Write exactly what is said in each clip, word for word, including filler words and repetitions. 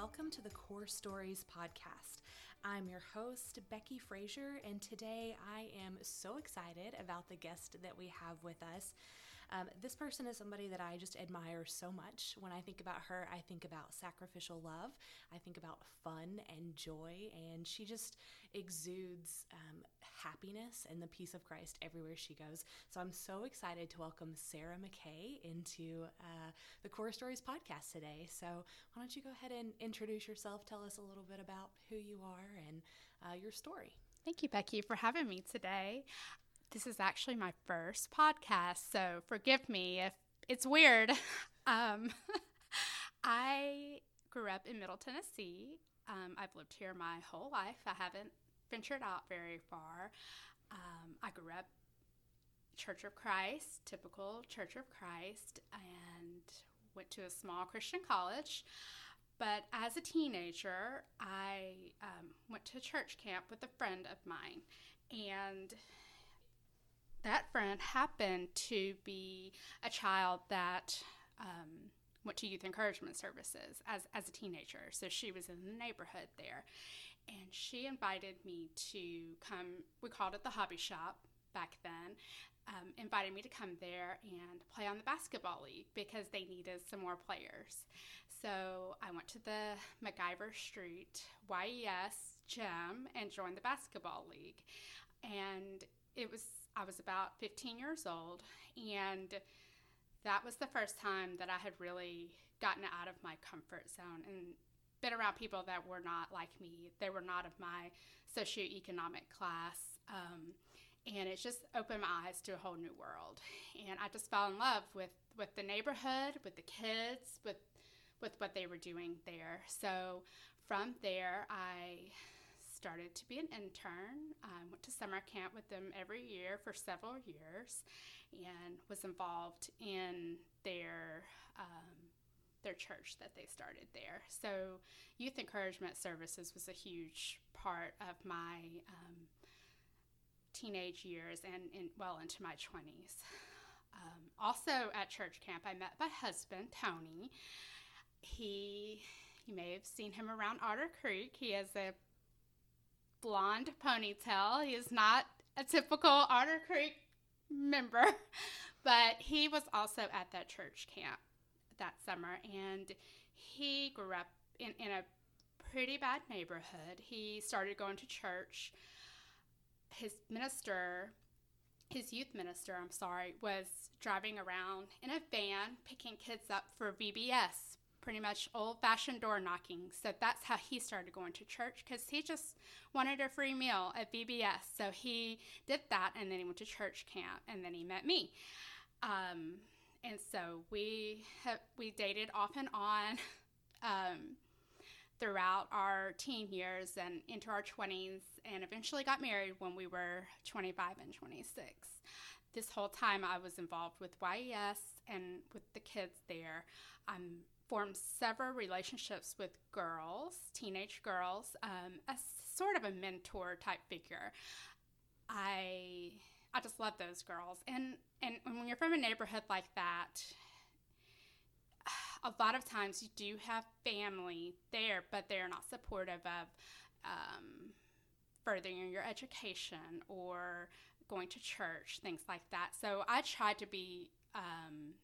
welcome to the Core Stories Podcast. I'm your host, Becky Fraser, and today I am so excited about the guest that we have with us. Um, this person is somebody that I just admire so much. When I think about her, I think about sacrificial love. I think about fun and joy, and she just exudes um, happiness and the peace of Christ everywhere she goes. So I'm so excited to welcome Sarah McKay into uh, the Core Stories Podcast today. So why don't you go ahead and introduce yourself, tell us a little bit about who you are and uh, your story. Thank you, Becky, for having me today. This is actually my first podcast, so forgive me if it's weird. Um, I grew up in Middle Tennessee. Um, I've lived here my whole life. I haven't ventured out very far. Um, I grew up Church of Christ, typical Church of Christ, and went to a small Christian college. But as a teenager, I um, went to a church camp with a friend of mine, and that friend happened to be a child that um, went to Youth Encouragement Services as, as a teenager. So she was in the neighborhood there. And she invited me to come, we called it the hobby shop back then, um, invited me to come there and play on the basketball league because they needed some more players. So I went to the MacGyver Street Y E S gym and joined the basketball league. And it was I was about fifteen years old, and that was the first time that I had really gotten out of my comfort zone and been around people that were not like me. They were not of my socioeconomic class, um, and it just opened my eyes to a whole new world. And I just fell in love with, with the neighborhood, with the kids, with with what they were doing there. So from there, I started to be an intern. I um, went to summer camp with them every year for several years and was involved in their um, their church that they started there. So Youth Encouragement Services was a huge part of my um, teenage years and, and well into my twenties. Um, also at church camp, I met my husband, Tony. He, you may have seen him around Otter Creek. He has a blonde ponytail. He is not a typical Otter Creek member, but he was also at that church camp that summer, and he grew up in, in a pretty bad neighborhood. He started going to church. His minister, his youth minister, I'm sorry, was driving around in a van picking kids up for V B S, pretty much old-fashioned door knocking. So that's how he started going to church, because he just wanted a free meal at V B S. So he did that, and then he went to church camp, and then he met me. Um, and so we have, we dated off and on um, throughout our teen years and into our twenties, and eventually got married when we were twenty-five and twenty-six. This whole time I was involved with Y E S and with the kids there. I'm formed several relationships with girls, teenage girls, um, a sort of a mentor type figure. I I just love those girls. And, and when you're from a neighborhood like that, a lot of times you do have family there, but they're not supportive of um, furthering your education or going to church, things like that. So I tried to be um,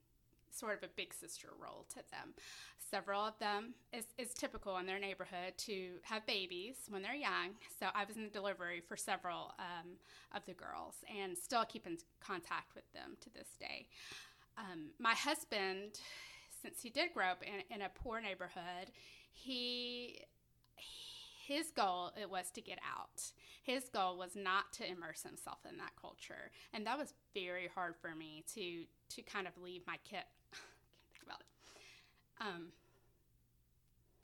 sort of a big sister role to them. Several of them, it's, it's typical in their neighborhood to have babies when they're young. So I was in the delivery for several um, of the girls and still keep in contact with them to this day. Um, my husband, since he did grow up in, in a poor neighborhood, he, he his goal, it was to get out. His goal was not to immerse himself in that culture. And that was very hard for me to to kind of leave my kid. I can't think about it. Um,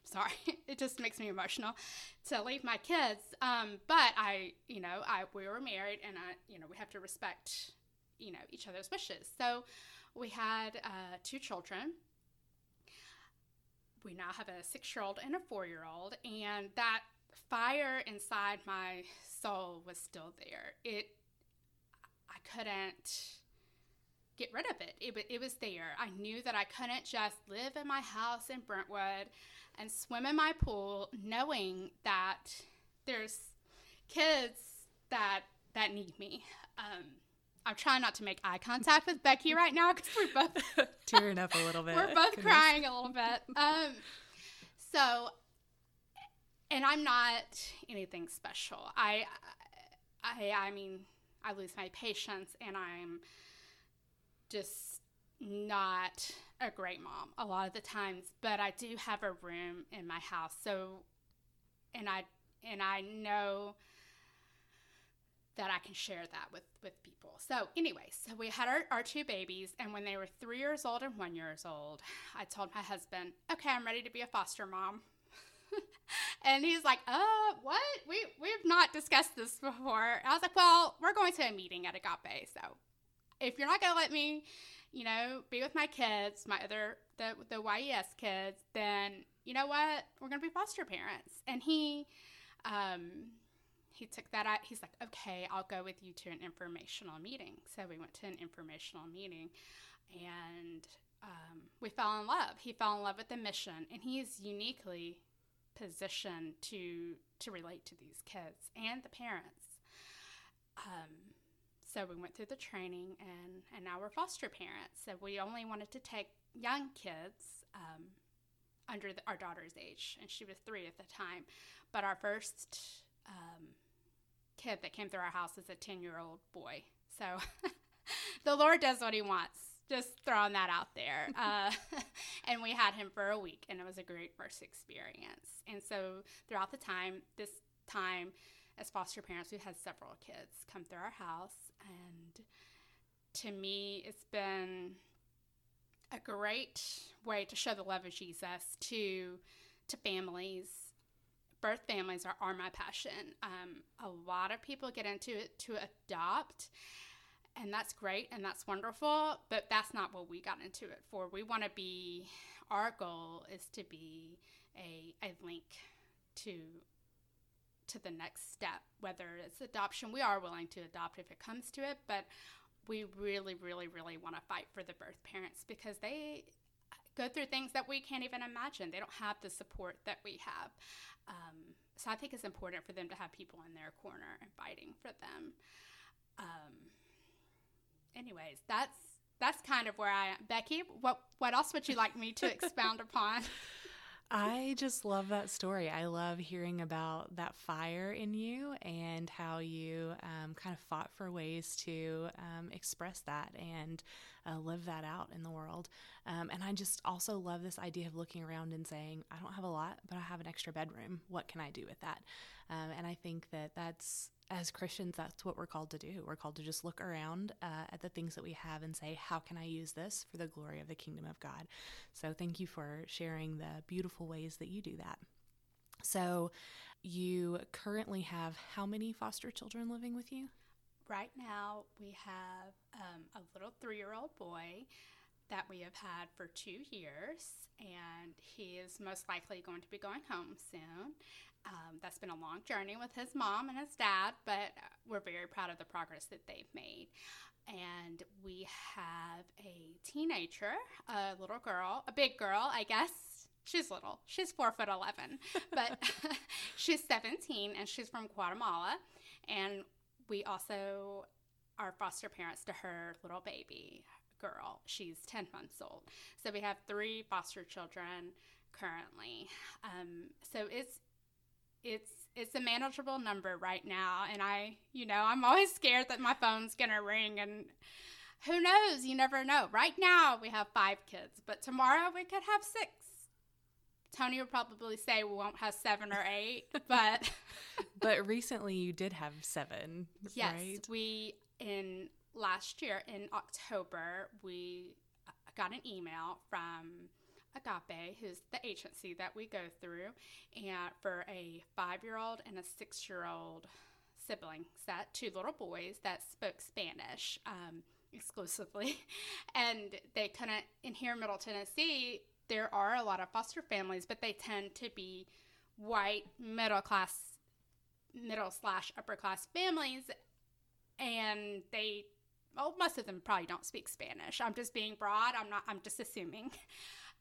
sorry, it just makes me emotional to leave my kids. Um, but I, you know, I we were married, and I, you know, we have to respect, you know, each other's wishes. So we had uh, two children. We now have a six-year-old and a four-year-old, and that fire inside my soul was still there. It, I couldn't get rid of it. It, it was there. I knew that I couldn't just live in my house in Brentwood and swim in my pool knowing that there's kids that that need me. Um, I'm trying not to make eye contact with Becky right now because we're both tearing up a little bit. We're both Goodness. crying a little bit. Um, so, and I'm not anything special. I, I, I mean, I lose my patience, and I'm just not a great mom a lot of the times. But I do have a room in my house. So, and I and I know that I can share that with, with people. So anyway, so we had our, our two babies, and when they were three years old and one year old, I told my husband, okay, I'm ready to be a foster mom. And he's like, uh, what? We, we've not discussed this before. I was like, well, we're going to a meeting at Agape. So if you're not going to let me, you know, be with my kids, my other, the, the Y E S kids, then you know what? We're going to be foster parents. And he, um, He took that out. He's like, okay, I'll go with you to an informational meeting. So we went to an informational meeting, and um, we fell in love. He fell in love with the mission, and he is uniquely positioned to to relate to these kids and the parents. Um, so we went through the training, and, and now we're foster parents. So we only wanted to take young kids um, under the, our daughter's age, and she was three at the time. But our first um, kid that came through our house is a ten-year-old boy. So the Lord does what he wants, just throwing that out there. Uh, and we had him for a week, and it was a great first experience. And so throughout the time, this time as foster parents, we've had several kids come through our house. And to me, it's been a great way to show the love of Jesus to, to families. Birth families are, are my passion. Um, a lot of people get into it to adopt, and that's great and that's wonderful, but that's not what we got into it for. We want to be, our goal is to be a a link to to the next step, whether it's adoption. We are willing to adopt if it comes to it, but we really, really, really want to fight for the birth parents because they go through things that we can't even imagine. They don't have the support that we have. Um, so I think it's important for them to have people in their corner and fighting for them. Um, anyways, that's that's kind of where I am. Becky, what, what else would you like me to expound upon? I just love that story. I love hearing about that fire in you and how you um, kind of fought for ways to um, express that and uh, live that out in the world. Um, and I just also love this idea of looking around and saying, I don't have a lot, but I have an extra bedroom. What can I do with that? Um, and I think that that's, as Christians, that's what we're called to do. We're called to just look around uh, at the things that we have and say, how can I use this for the glory of the kingdom of God? So thank you for sharing the beautiful ways that you do that. So you currently have how many foster children living with you? Right now we have um, a little three-year-old boy that we have had for two years, and he is most likely going to be going home soon. Um, that's been a long journey with his mom and his dad, but we're very proud of the progress that they've made. And we have a teenager, a little girl, a big girl, I guess. She's little. She's four foot eleven, but she's seventeen, and she's from Guatemala. And we also are foster parents to her little baby girl. She's ten months old. So we have three foster children currently. Um, so it's It's it's a manageable number right now, and I, you know, I'm always scared that my phone's going to ring, and who knows? You never know. Right now, we have five kids, but tomorrow we could have six. Tony would probably say we won't have seven or eight, but... But recently you did have seven, yes, right? Yes, we, in last year, in October, we got an email from Agape, who's the agency that we go through, and for a five-year-old and a six-year-old sibling set, two little boys that spoke Spanish um, exclusively, and they couldn't, in here in Middle Tennessee, there are a lot of foster families, but they tend to be white, middle-class, middle slash upper-class families, and they well, most of them probably don't speak Spanish. I'm just being broad. I'm not, I'm just assuming.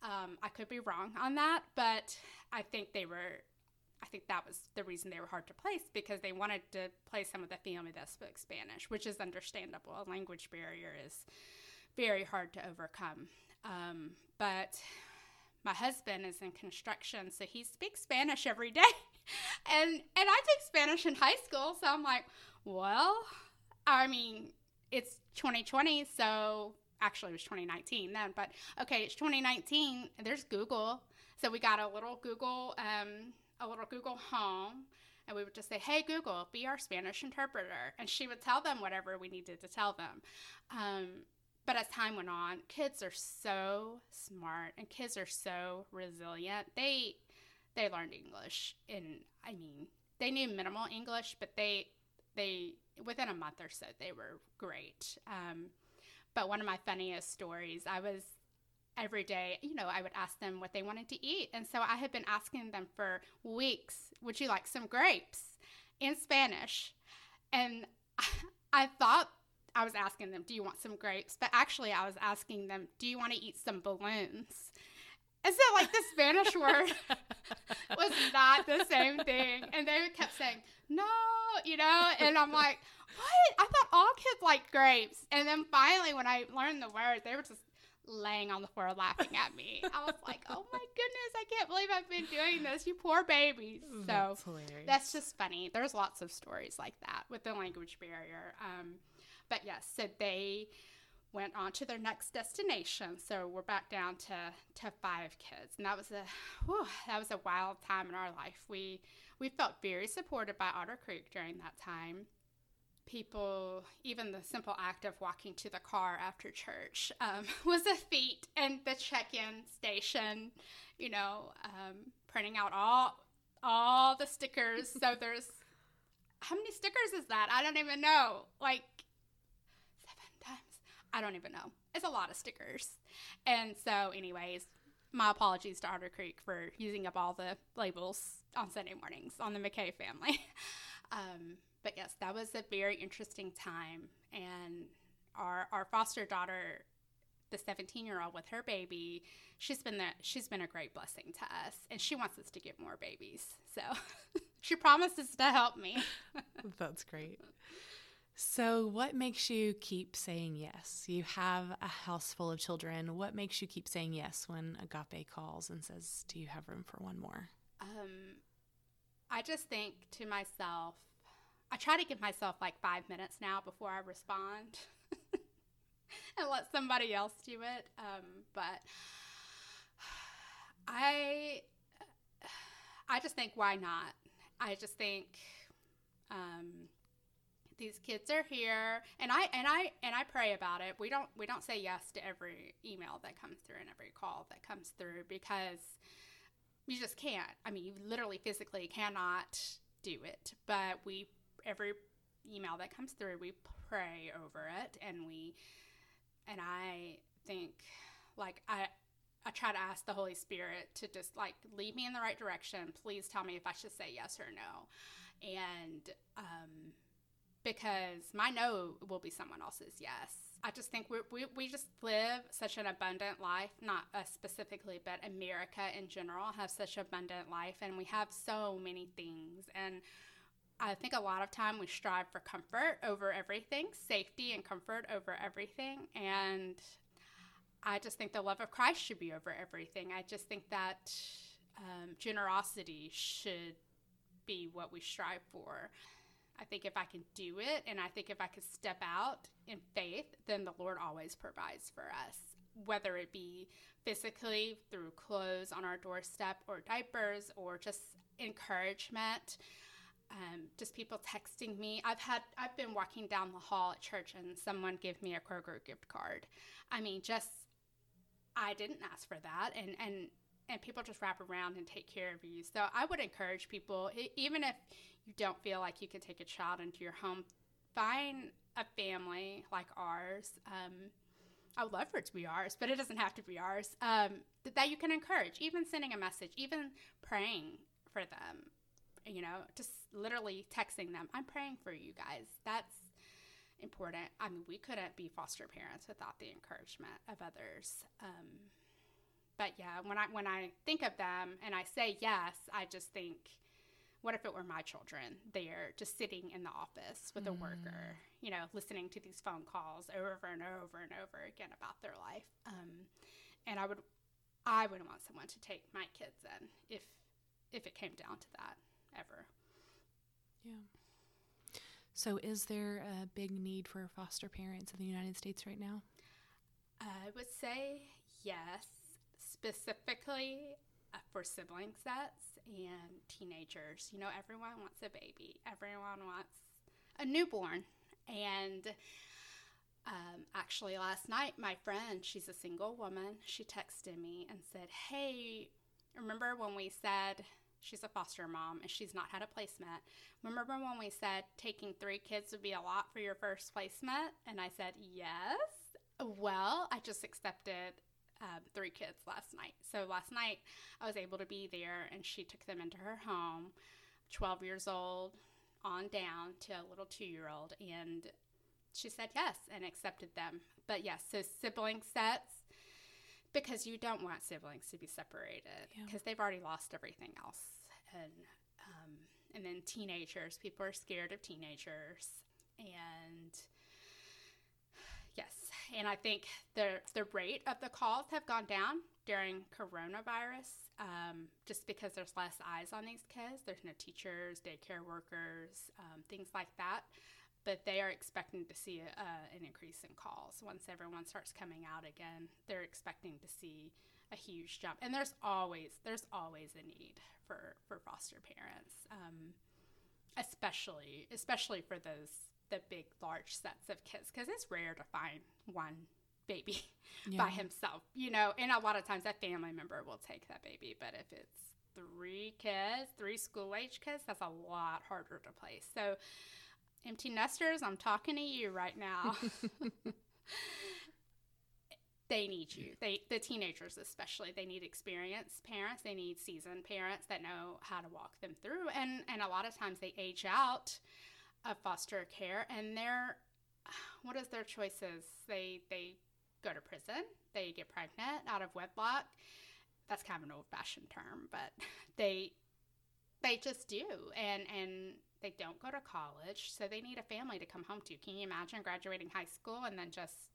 Um, I could be wrong on that, but I think they were, I think that was the reason they were hard to place, because they wanted to place some of the family that spoke Spanish, which is understandable. A language barrier is very hard to overcome. Um, but my husband is in construction, so he speaks Spanish every day. and and I took Spanish in high school, so I'm like, well, I mean, it's twenty twenty, so actually it was twenty nineteen then, but okay, it's twenty nineteen, and there's Google. So we got a little Google, um, a little Google Home, and we would just say, hey, Google, be our Spanish interpreter. And she would tell them whatever we needed to tell them. Um, but as time went on, kids are so smart, and kids are so resilient. They, they learned English, and I mean, they knew minimal English, but they, they, within a month or so, they were great. Um, but one of my funniest stories, I was every day, you know, I would ask them what they wanted to eat. And so I had been asking them for weeks, would you like some grapes, in Spanish? And I thought I was asking them, do you want some grapes? But actually I was asking them, do you want to eat some balloons? And so, like, the Spanish word was not the same thing. And they kept saying, no, you know, and I'm like, what? I thought all kids liked grapes. And then finally, when I learned the word, they were just laying on the floor laughing at me. I was like, oh, my goodness, I can't believe I've been doing this. You poor babies. So that's, that's just funny. There's lots of stories like that with the language barrier. Um, but, yes, so they – went on to their next destination. So we're back down to, to five kids. And that was a whew, that was a wild time in our life. We we felt very supported by Otter Creek during that time. People, even the simple act of walking to the car after church um, was a feat. And the check-in station, you know, um, printing out all all the stickers. So there's, how many stickers is that? I don't even know. Like, I don't even know. It's a lot of stickers. And so anyways, my apologies to Otter Creek for using up all the labels on Sunday mornings on the McKay family. Um, but yes, that was a very interesting time. And our our foster daughter, the seventeen-year-old with her baby, she's been the, she's been a great blessing to us. And she wants us to get more babies. So she promises to help me. That's great. So what makes you keep saying yes? You have a house full of children. What makes you keep saying yes when Agape calls and says, do you have room for one more? Um, I just think to myself, I try to give myself like five minutes now before I respond and let somebody else do it. Um, but I, I just think, why not? I just think, um, these kids are here, and I and I and I pray about it. We don't we don't say yes to every email that comes through and every call that comes through, because you just can't. I mean, you literally physically cannot do it. But we, every email that comes through, we pray over it, and we and I think like I I try to ask the Holy Spirit to just like lead me in the right direction. Please tell me if I should say yes or no, and um. because my no will be someone else's yes. I just think we we we just live such an abundant life, not us specifically, but America in general has such an abundant life, and we have so many things. And I think a lot of time we strive for comfort over everything, safety and comfort over everything. And I just think the love of Christ should be over everything. I just think that um, generosity should be what we strive for. I think if I can do it, and I think if I can step out in faith, then the Lord always provides for us, whether it be physically through clothes on our doorstep or diapers or just encouragement, um, just people texting me. I've had I've been walking down the hall at church and someone gave me a Kroger gift card. I mean, just I didn't ask for that, and and and people just wrap around and take care of you. So I would encourage people, even if you don't feel like you can take a child into your home, find a family like ours. Um, I would love for it to be ours, but it doesn't have to be ours, um, that you can encourage, even sending a message, even praying for them, you know, just literally texting them, I'm praying for you guys. That's important. I mean, we couldn't be foster parents without the encouragement of others. Um, but yeah, when I when I think of them and I say yes, I just think, what if it were my children there just sitting in the office with mm. a worker, you know, listening to these phone calls over and over and over again about their life. Um, and I would I would want someone to take my kids in if if it came down to that ever. Yeah. So is there a big need for foster parents in the United States right now? I would say yes, specifically for sibling sets and teenagers. You know, everyone wants a baby. Everyone wants a newborn. And um, actually last night, my friend, she's a single woman, she texted me and said, hey, remember when we said... She's a foster mom, and she's not had a placement. Remember when we said taking three kids would be a lot for your first placement? And I said, yes. Well, I just accepted um, three kids last night. So last night, I was able to be there, and she took them into her home, twelve years old on down to a little two-year-old. And she said yes and accepted them. But yes, so sibling sets. Because you don't want siblings to be separated because yeah. they've already lost everything else. And um, and then teenagers, people are scared of teenagers. And yes, and I think the, the rate of the calls have gone down during coronavirus um, just because there's less eyes on these kids. There's no teachers, daycare workers, um, things like that. But they are expecting to see uh, an increase in calls. Once everyone starts coming out again, they're expecting to see a huge jump. And there's always there's always a need for, for foster parents, um, especially especially for those the big, large sets of kids, because it's rare to find one baby yeah. by himself, you know. And a lot of times a family member will take that baby, but if it's three kids, three school-age kids, that's a lot harder to place. So... empty nesters, I'm talking to you right now. They need you. They, the teenagers especially, they need experienced parents. They need seasoned parents that know how to walk them through. And, and a lot of times they age out of foster care, and they're, what is their choices? They, they go to prison. They get pregnant out of wedlock. That's kind of an old-fashioned term, but they they just do. And, and they don't go to college, so they need a family to come home to. Can you imagine graduating high school and then just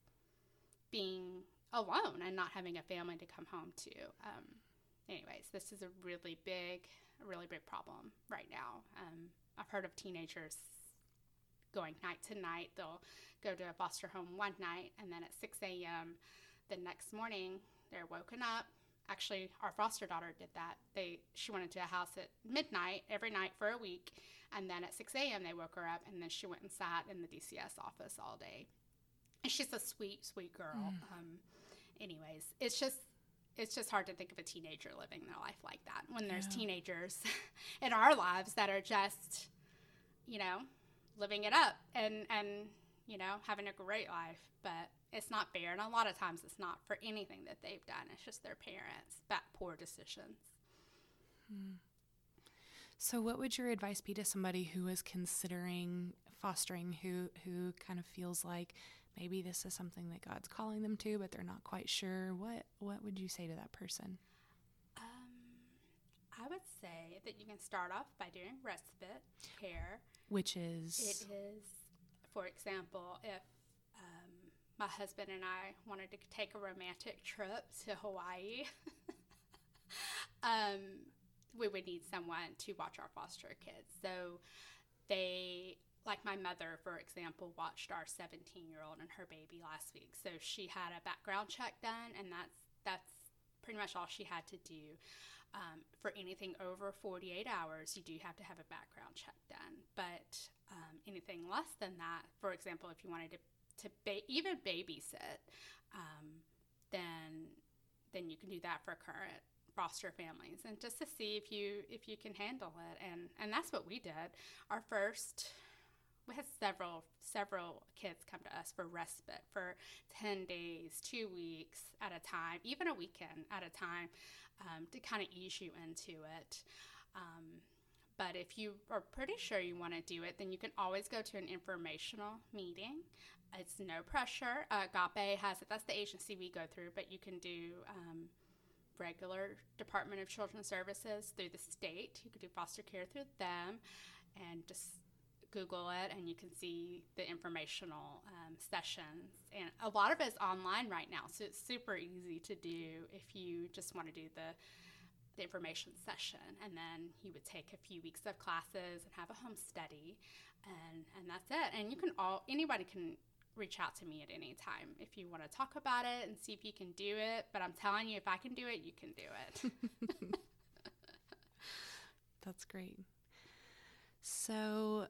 being alone and not having a family to come home to? Um, anyways, this is a really big, a really big problem right now. Um, I've heard of teenagers going night to night. They'll go to a foster home one night, and then at six a.m. the next morning, they're woken up. Actually, our foster daughter did that. They She went into a house at midnight every night for a week, and then at six a.m. they woke her up, and then she went and sat in the D C S office all day. And she's a sweet, sweet girl. Mm. Um, anyways, it's just it's just hard to think of a teenager living their life like that when there's yeah. teenagers in our lives that are just, you know, living it up and, and, you know, having a great life, but... it's not fair, and a lot of times it's not for anything that they've done. It's just their parents' bad, poor decisions. Hmm. So what would your advice be to somebody who is considering fostering, who who kind of feels like maybe this is something that God's calling them to, but they're not quite sure? What, what would you say to that person? Um, I would say that you can start off by doing respite care. Which is? It is, for example, if... Um, my husband and I wanted to take a romantic trip to Hawaii. um, we would need someone to watch our foster kids. So they, like my mother, for example, watched our seventeen-year-old and her baby last week. So she had a background check done, and that's that's pretty much all she had to do. Um, for anything over forty-eight hours, you do have to have a background check done. But um, anything less than that, for example, if you wanted to to ba- even babysit, um, then then you can do that for current foster families, and just to see if you if you can handle it. And, and that's what we did. Our first, we had several several kids come to us for respite for ten days, two weeks at a time, even a weekend at a time, um, to kind of ease you into it. Um, But if you are pretty sure you want to do it, then you can always go to an informational meeting. It's no pressure. Agape has it. That's the agency we go through, but you can do um, regular Department of Children's Services through the state. You can do foster care through them, and just Google it, and you can see the informational um, sessions. And a lot of it is online right now, so it's super easy to do if you just want to do the the information session. And then you would take a few weeks of classes and have a home study, and and that's it. And you can all anybody can reach out to me at any time if you want to talk about it and see if you can do it. But I'm telling you, if I can do it, you can do it. That's great. So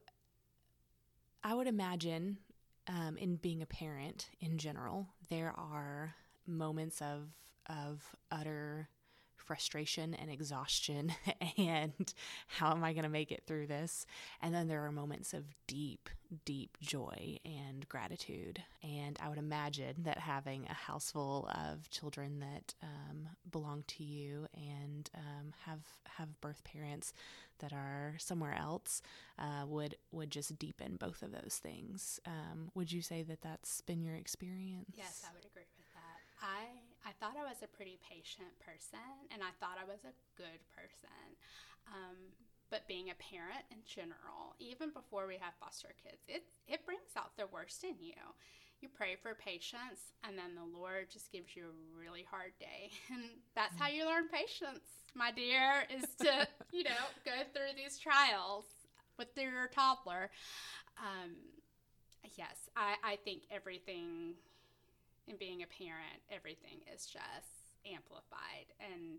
I would imagine um, in being a parent in general, there are moments of of utter frustration and exhaustion and how am I going to make it through this? And then there are moments of deep, deep joy and gratitude. And I would imagine that having a house full of children that um, belong to you and um, have have birth parents that are somewhere else uh, would would just deepen both of those things. Um, would you say that that's been your experience? Yes, I would agree with that. I I thought I was a pretty patient person, and I thought I was a good person. Um, but being a parent in general, even before we have foster kids, it it brings out the worst in you. You pray for patience, and then the Lord just gives you a really hard day. And that's how you learn patience, my dear, is to, you know, go through these trials with your toddler. Um, yes, I, I think everything... And being a parent, everything is just amplified, and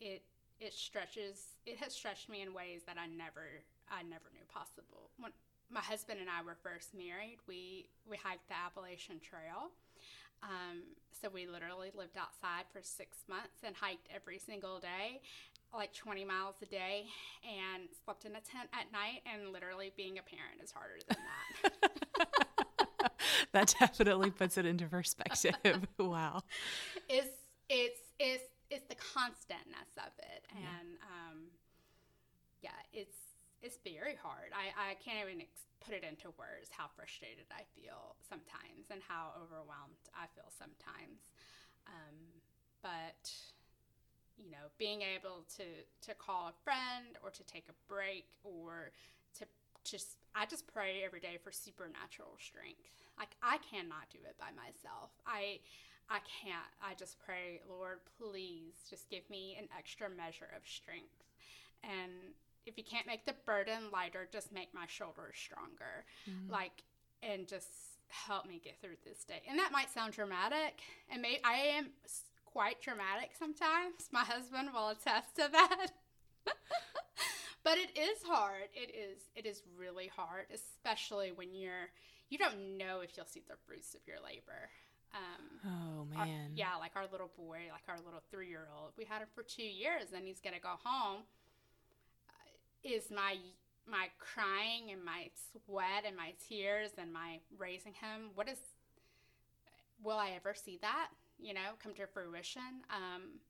it it stretches. It has stretched me in ways that I never I never knew possible. When my husband and I were first married, we we hiked the Appalachian Trail. Um, so we literally lived outside for six months and hiked every single day, like twenty miles a day, and slept in a tent at night. And literally, being a parent is harder than that. That definitely puts it into perspective. Wow. It's it's it's it's the constantness of it. Yeah. And um, yeah, it's it's very hard. I, I can't even ex- put it into words how frustrated I feel sometimes and how overwhelmed I feel sometimes. Um, but, you know, being able to, to call a friend or to take a break or to just I just pray every day for supernatural strength. Like, I cannot do it by myself. I I can't. I just pray, Lord, please just give me an extra measure of strength. And if you can't make the burden lighter, just make my shoulders stronger. Mm-hmm. Like, and just help me get through this day. And that might sound dramatic, and may, I am quite dramatic sometimes. My husband will attest to that. But it is hard. It is it is really hard, especially when you're you don't know if you'll see the fruits of your labor. Um, oh man. Our, yeah, like our little boy, like our little three-year-old. We had him for two years, and he's gonna go home. Uh, is my my crying and my sweat and my tears and my raising him? What is? Will I ever see that? You know, come to fruition. Um,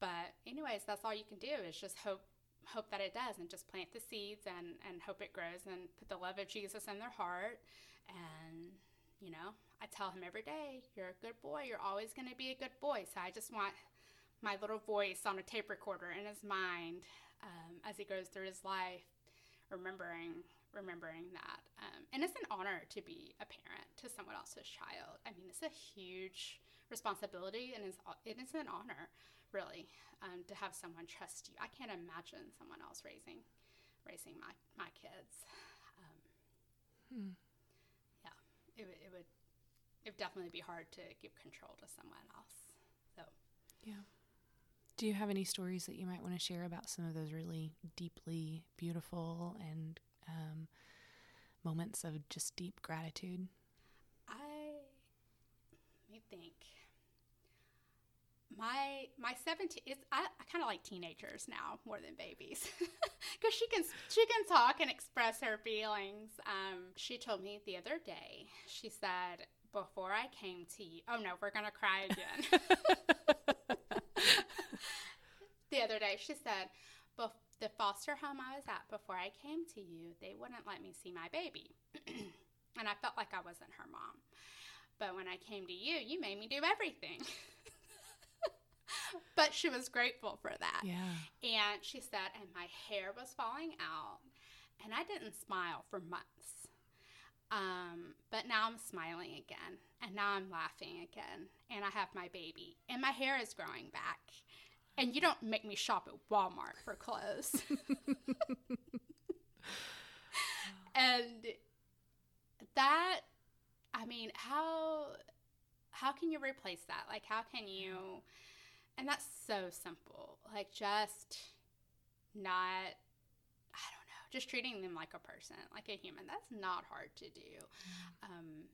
but anyways, that's all you can do is just hope. hope that it does, and just plant the seeds and, and hope it grows, and put the love of Jesus in their heart. And, you know, I tell him every day, you're a good boy. You're always going to be a good boy. So I just want my little voice on a tape recorder in his mind um, as he goes through his life, remembering, remembering that. Um, and it's an honor to be a parent to someone else's child. I mean, it's a huge responsibility, and it's, it is an honor. Really, um, to have someone trust you. I can't imagine someone else raising, raising my my kids. Um, hmm. Yeah, it it would it would definitely be hard to give control to someone else. So, yeah. Do you have any stories that you might want to share about some of those really deeply beautiful and um, moments of just deep gratitude? I let me think. My my seventeen is I, I kind of like teenagers now more than babies, because she can she can talk and express her feelings. Um, she told me the other day. She said, "Before I came to you, oh no, we're gonna cry again." The other day, she said, Bef- the foster home I was at before I came to you, they wouldn't let me see my baby. And I felt like I wasn't her mom. But when I came to you, you made me do everything. But she was grateful for that. Yeah. And she said, and my hair was falling out, and I didn't smile for months. Um, but now I'm smiling again, and now I'm laughing again, and I have my baby, and my hair is growing back. And you don't make me shop at Walmart for clothes. And that, I mean, how how can you replace that? Like, how can you... And that's so simple. Like, just not, I don't know, just treating them like a person, like a human. That's not hard to do. Um,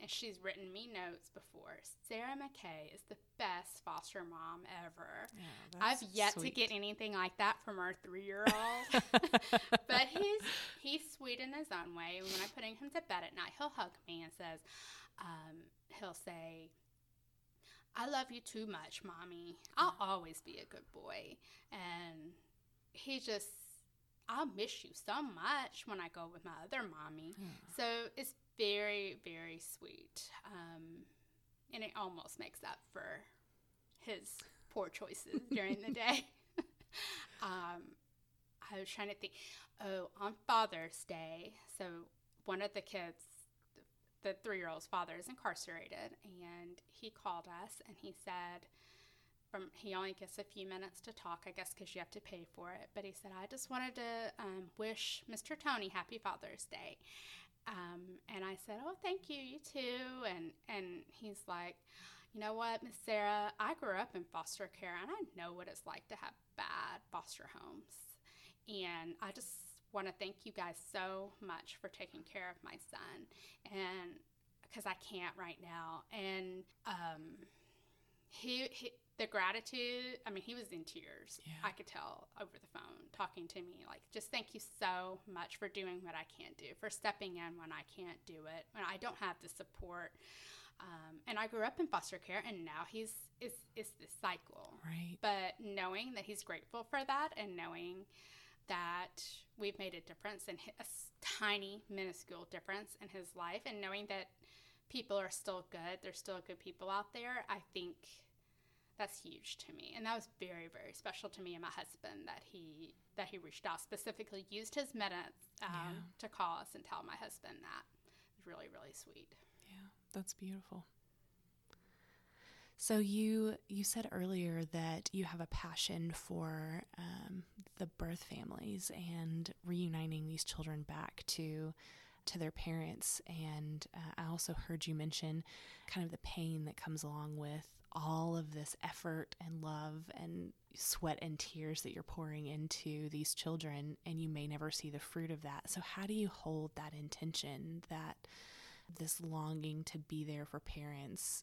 and she's written me notes before. Sarah McKay is the best foster mom ever. Yeah, that's I've yet sweet. to get anything like that from our three-year-old. But he's he's sweet in his own way. When I'm putting him to bed at night, he'll hug me and says, um, he'll say, I love you too much, Mommy. I'll always be a good boy. And he just, I'll miss you so much when I go with my other mommy. Yeah. So it's very, very sweet. Um, and it almost makes up for his poor choices during the day. um, I was trying to think, oh, on Father's Day, so one of the kids, the three-year-old's father, is incarcerated, and he called us, and he said, "From he only gets a few minutes to talk, I guess, because you have to pay for it, but he said, I just wanted to um, wish Mister Tony happy Father's Day. Um, and I said, oh, thank you, you too. And, and he's like, you know what, Miss Sarah, I grew up in foster care, and I know what it's like to have bad foster homes, and I just want to thank you guys so much for taking care of my son, and because I can't right now." And um he, he the gratitude, I mean, he was in tears. Yeah. I could tell over the phone talking to me, like, just thank you so much for doing what I can't do, for stepping in when I can't do it, when I don't have the support. Um, and I grew up in foster care, and now he's it's it's this cycle, right? But knowing that he's grateful for that, and knowing that we've made a difference, and a tiny, minuscule difference in his life, and knowing that people are still good, there's still good people out there, I think that's huge to me. And that was very, very special to me and my husband, that he that he reached out, specifically used his minutes um, yeah. to call us and tell my husband that. It was really, really sweet. Yeah, that's beautiful. So you you said earlier that you have a passion for um, the birth families and reuniting these children back to to their parents, and uh, I also heard you mention kind of the pain that comes along with all of this effort and love and sweat and tears that you're pouring into these children, and you may never see the fruit of that. So how do you hold that intention, that this longing to be there for parents,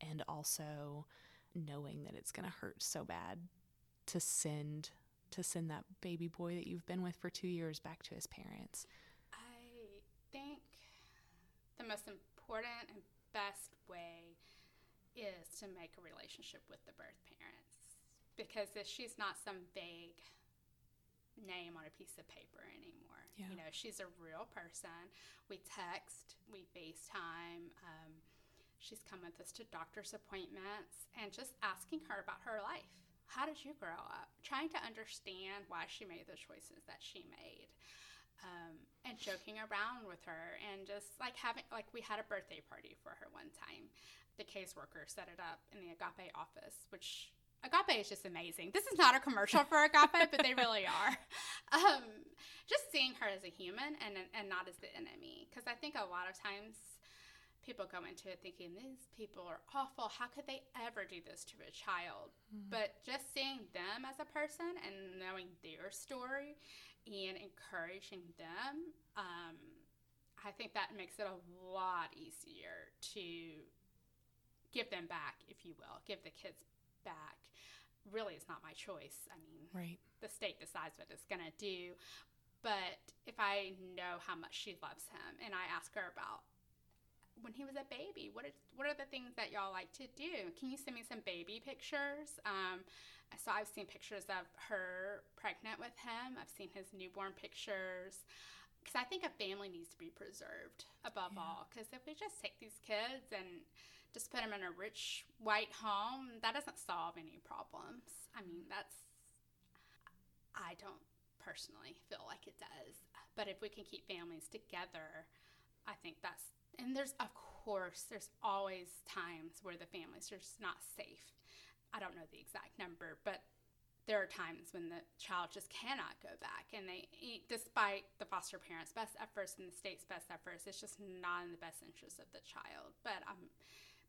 and also knowing that it's going to hurt so bad to send to send that baby boy that you've been with for two years back to his parents? I think the most important and best way is to make a relationship with the birth parents, because if she's not some vague name on a piece of paper anymore. Yeah. You know, she's a real person. We text, we FaceTime, um, she's come with us to doctor's appointments, and just asking her about her life. How did you grow up? Trying to understand why she made the choices that she made, um, and joking around with her, and just like having, like we had a birthday party for her one time. The caseworker set it up in the Agape office, which Agape is just amazing. This is not a commercial for Agape, but they really are. Um, just seeing her as a human and and not as the enemy, because I think a lot of times people go into it thinking, these people are awful. How could they ever do this to a child? Mm-hmm. But just seeing them as a person and knowing their story and encouraging them, um, I think that makes it a lot easier to give them back, if you will, give the kids back. Really, it's not my choice. I mean, right. The state decides what it's going to do. But if I know how much she loves him, and I ask her about when he was a baby, what is, what are the things that y'all like to do? Can you send me some baby pictures? Um, so I've seen pictures of her pregnant with him. I've seen his newborn pictures. Because I think a family needs to be preserved above yeah. all. Because if we just take these kids and just put them in a rich white home, that doesn't solve any problems. I mean, that's, I don't personally feel like it does. But if we can keep families together, I think that's, and there's, of course, there's always times where the families are just not safe. I don't know the exact number, but there are times when the child just cannot go back. And they, despite the foster parents' best efforts and the state's best efforts, it's just not in the best interest of the child. But um,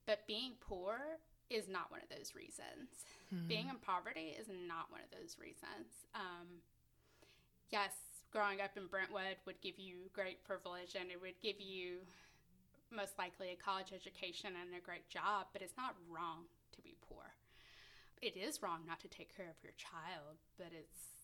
but being poor is not one of those reasons. Mm-hmm. Being in poverty is not one of those reasons. Um, yes, growing up in Brentwood would give you great privilege, and it would give you most likely a college education and a great job, but it's not wrong to be poor. It is wrong not to take care of your child, but it's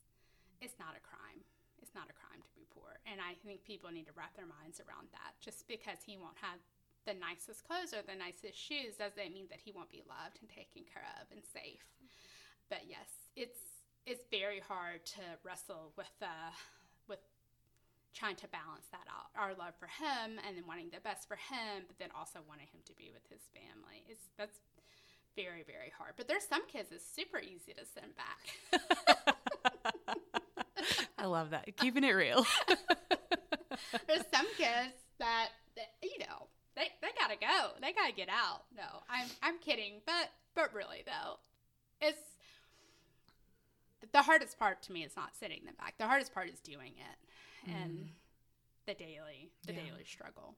it's not a crime. It's not a crime to be poor. And I think people need to wrap their minds around that. Just because he won't have the nicest clothes or the nicest shoes doesn't mean that he won't be loved and taken care of and safe. But yes, it's it's very hard to wrestle with uh, with trying to balance that out, our love for him and then wanting the best for him, but then also wanting him to be with his family. It's that's very, very hard. But there's some kids it's super easy to send back. I love that. Keeping it real. There's some kids that, that, you know, they, they got to go. They got to get out. No, I'm I'm kidding. But, but really, though, it's the hardest part to me is not sending them back. The hardest part is doing it mm. and the daily, the yeah. daily struggle.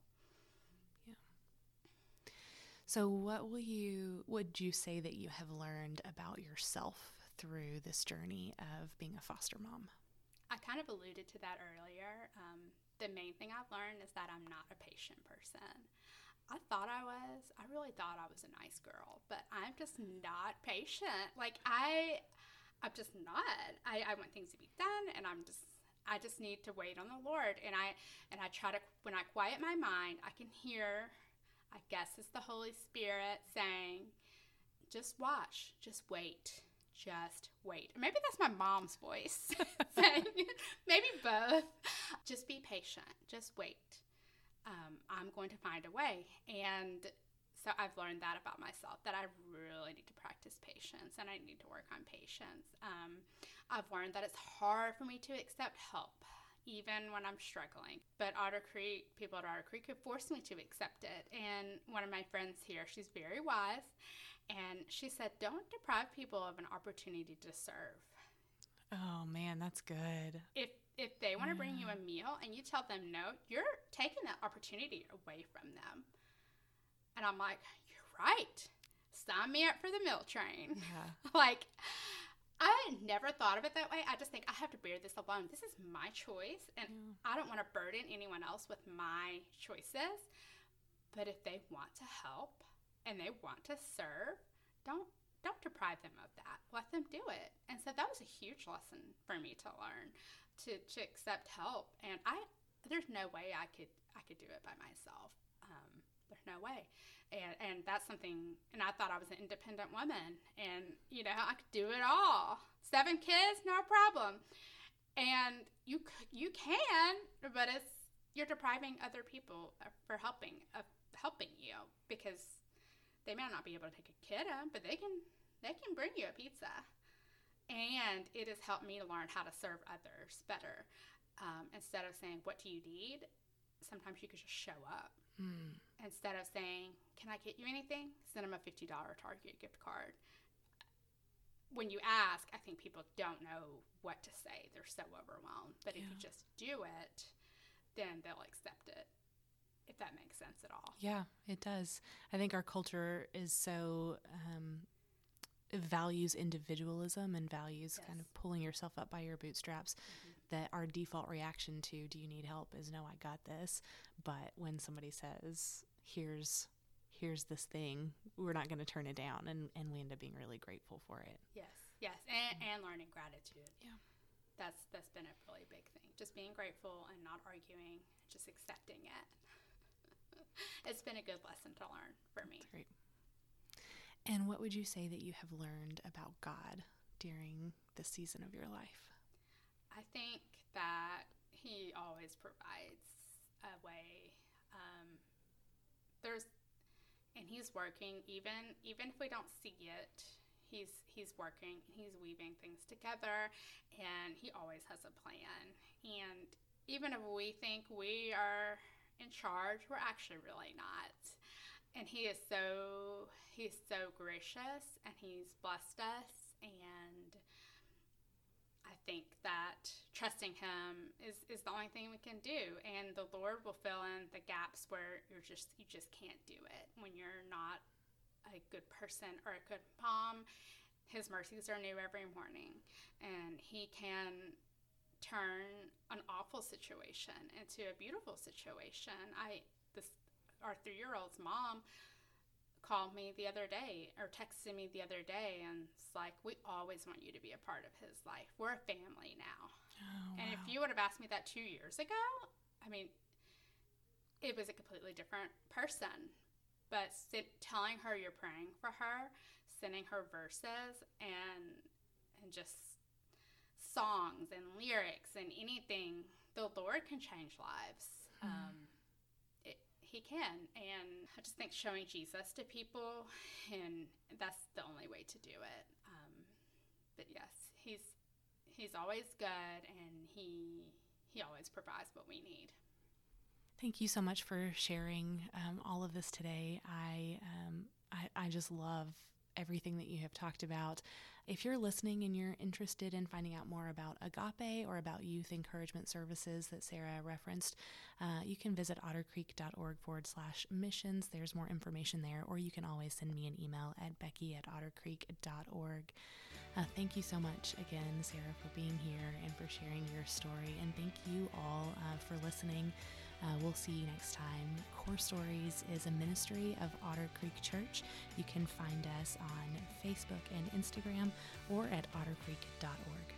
So what will you, would you say that you have learned about yourself through this journey of being a foster mom? I kind of alluded to that earlier. Um, the main thing I've learned is that I'm not a patient person. I thought I was. I really thought I was a nice girl, but I'm just not patient. Like I, I'm just not. I, I want things to be done, and I'm just, I just need to wait on the Lord. And I, and I try to, when I quiet my mind, I can hear, I guess it's the Holy Spirit saying, just watch, just wait, just wait. Maybe that's my mom's voice saying, maybe both. Just be patient, just wait. Um, I'm going to find a way. And so I've learned that about myself, that I really need to practice patience and I need to work on patience. Um, I've learned that it's hard for me to accept help, even when I'm struggling. But Otter Creek, people at Otter Creek have forced me to accept it. And one of my friends here, she's very wise, and she said, don't deprive people of an opportunity to serve. Oh, man, that's good. If if they want to yeah. bring you a meal and you tell them no, you're taking that opportunity away from them. And I'm like, you're right. Sign me up for the meal train. Yeah. like... I never thought of it that way. I just think I have to bear this alone. This is my choice, and yeah. I don't want to burden anyone else with my choices. But if they want to help and they want to serve, don't don't deprive them of that. Let them do it. And so that was a huge lesson for me to learn, to, to accept help. And I there's no way I could I could do it by myself. Um, there's no way. And and that's something, and I thought I was an independent woman and, you know, I could do it all. Seven kids, no problem. And you you can, but it's, you're depriving other people for helping, of helping you because they may not be able to take a kid in, but they can, they can bring you a pizza. And it has helped me to learn how to serve others better. Um, instead of saying, what do you need? Sometimes you could just show up. Mm. Instead of saying, can I get you anything? Send them a fifty dollars Target gift card. When you ask, I think people don't know what to say. They're so overwhelmed. But yeah. if you just do it, then they'll accept it, if that makes sense at all. Yeah, it does. I think our culture is so um, values individualism and values yes. kind of pulling yourself up by your bootstraps. Mm-hmm. That our default reaction to, do you need help, is no, I got this. But when somebody says, here's here's this thing, we're not going to turn it down. And, and we end up being really grateful for it. Yes, yes. And, and learning gratitude. Yeah. That's that's been a really big thing. Just being grateful and not arguing, just accepting it. it's been a good lesson to learn for me. That's great. And what would you say that you have learned about God during this season of your life? I think that He always provides a way. Um, there's, and He's working, even even if we don't see it. He's he's working, He's weaving things together, and He always has a plan. And even if we think we are in charge, we're actually really not. And he is so, he's so gracious, and He's blessed us. And I think that trusting Him is, is the only thing we can do. And the Lord will fill in the gaps where you're just, you just can't do it. When you're not a good person or a good mom, His mercies are new every morning. And He can turn an awful situation into a beautiful situation. I, this, our three-year-old's mom called me the other day or texted me the other day, and it's like, we always want you to be a part of his life. We're a family now. Oh, and wow. If you would have asked me that two years ago, I mean, it was a completely different person. But sit, telling her you're praying for her, sending her verses and and just songs and lyrics and anything, the Lord can change lives. Mm. Um, it, he can. And I just think showing Jesus to people, and that's the only way to do it. Um, but yes, he's he's always good, and he he always provides what we need. Thank you so much for sharing um, all of this today. I, um, I I just love everything that you have talked about. If you're listening and you're interested in finding out more about Agape or about Youth Encouragement Services that Sarah referenced, uh, you can visit ottercreek.org forward slash missions. There's more information there, or you can always send me an email at Becky at ottercreek.org. Uh, thank you so much again, Sarah, for being here and for sharing your story. And thank you all uh, for listening. Uh, we'll see you next time. Core Stories is a ministry of Otter Creek Church. You can find us on Facebook and Instagram or at otter creek dot org.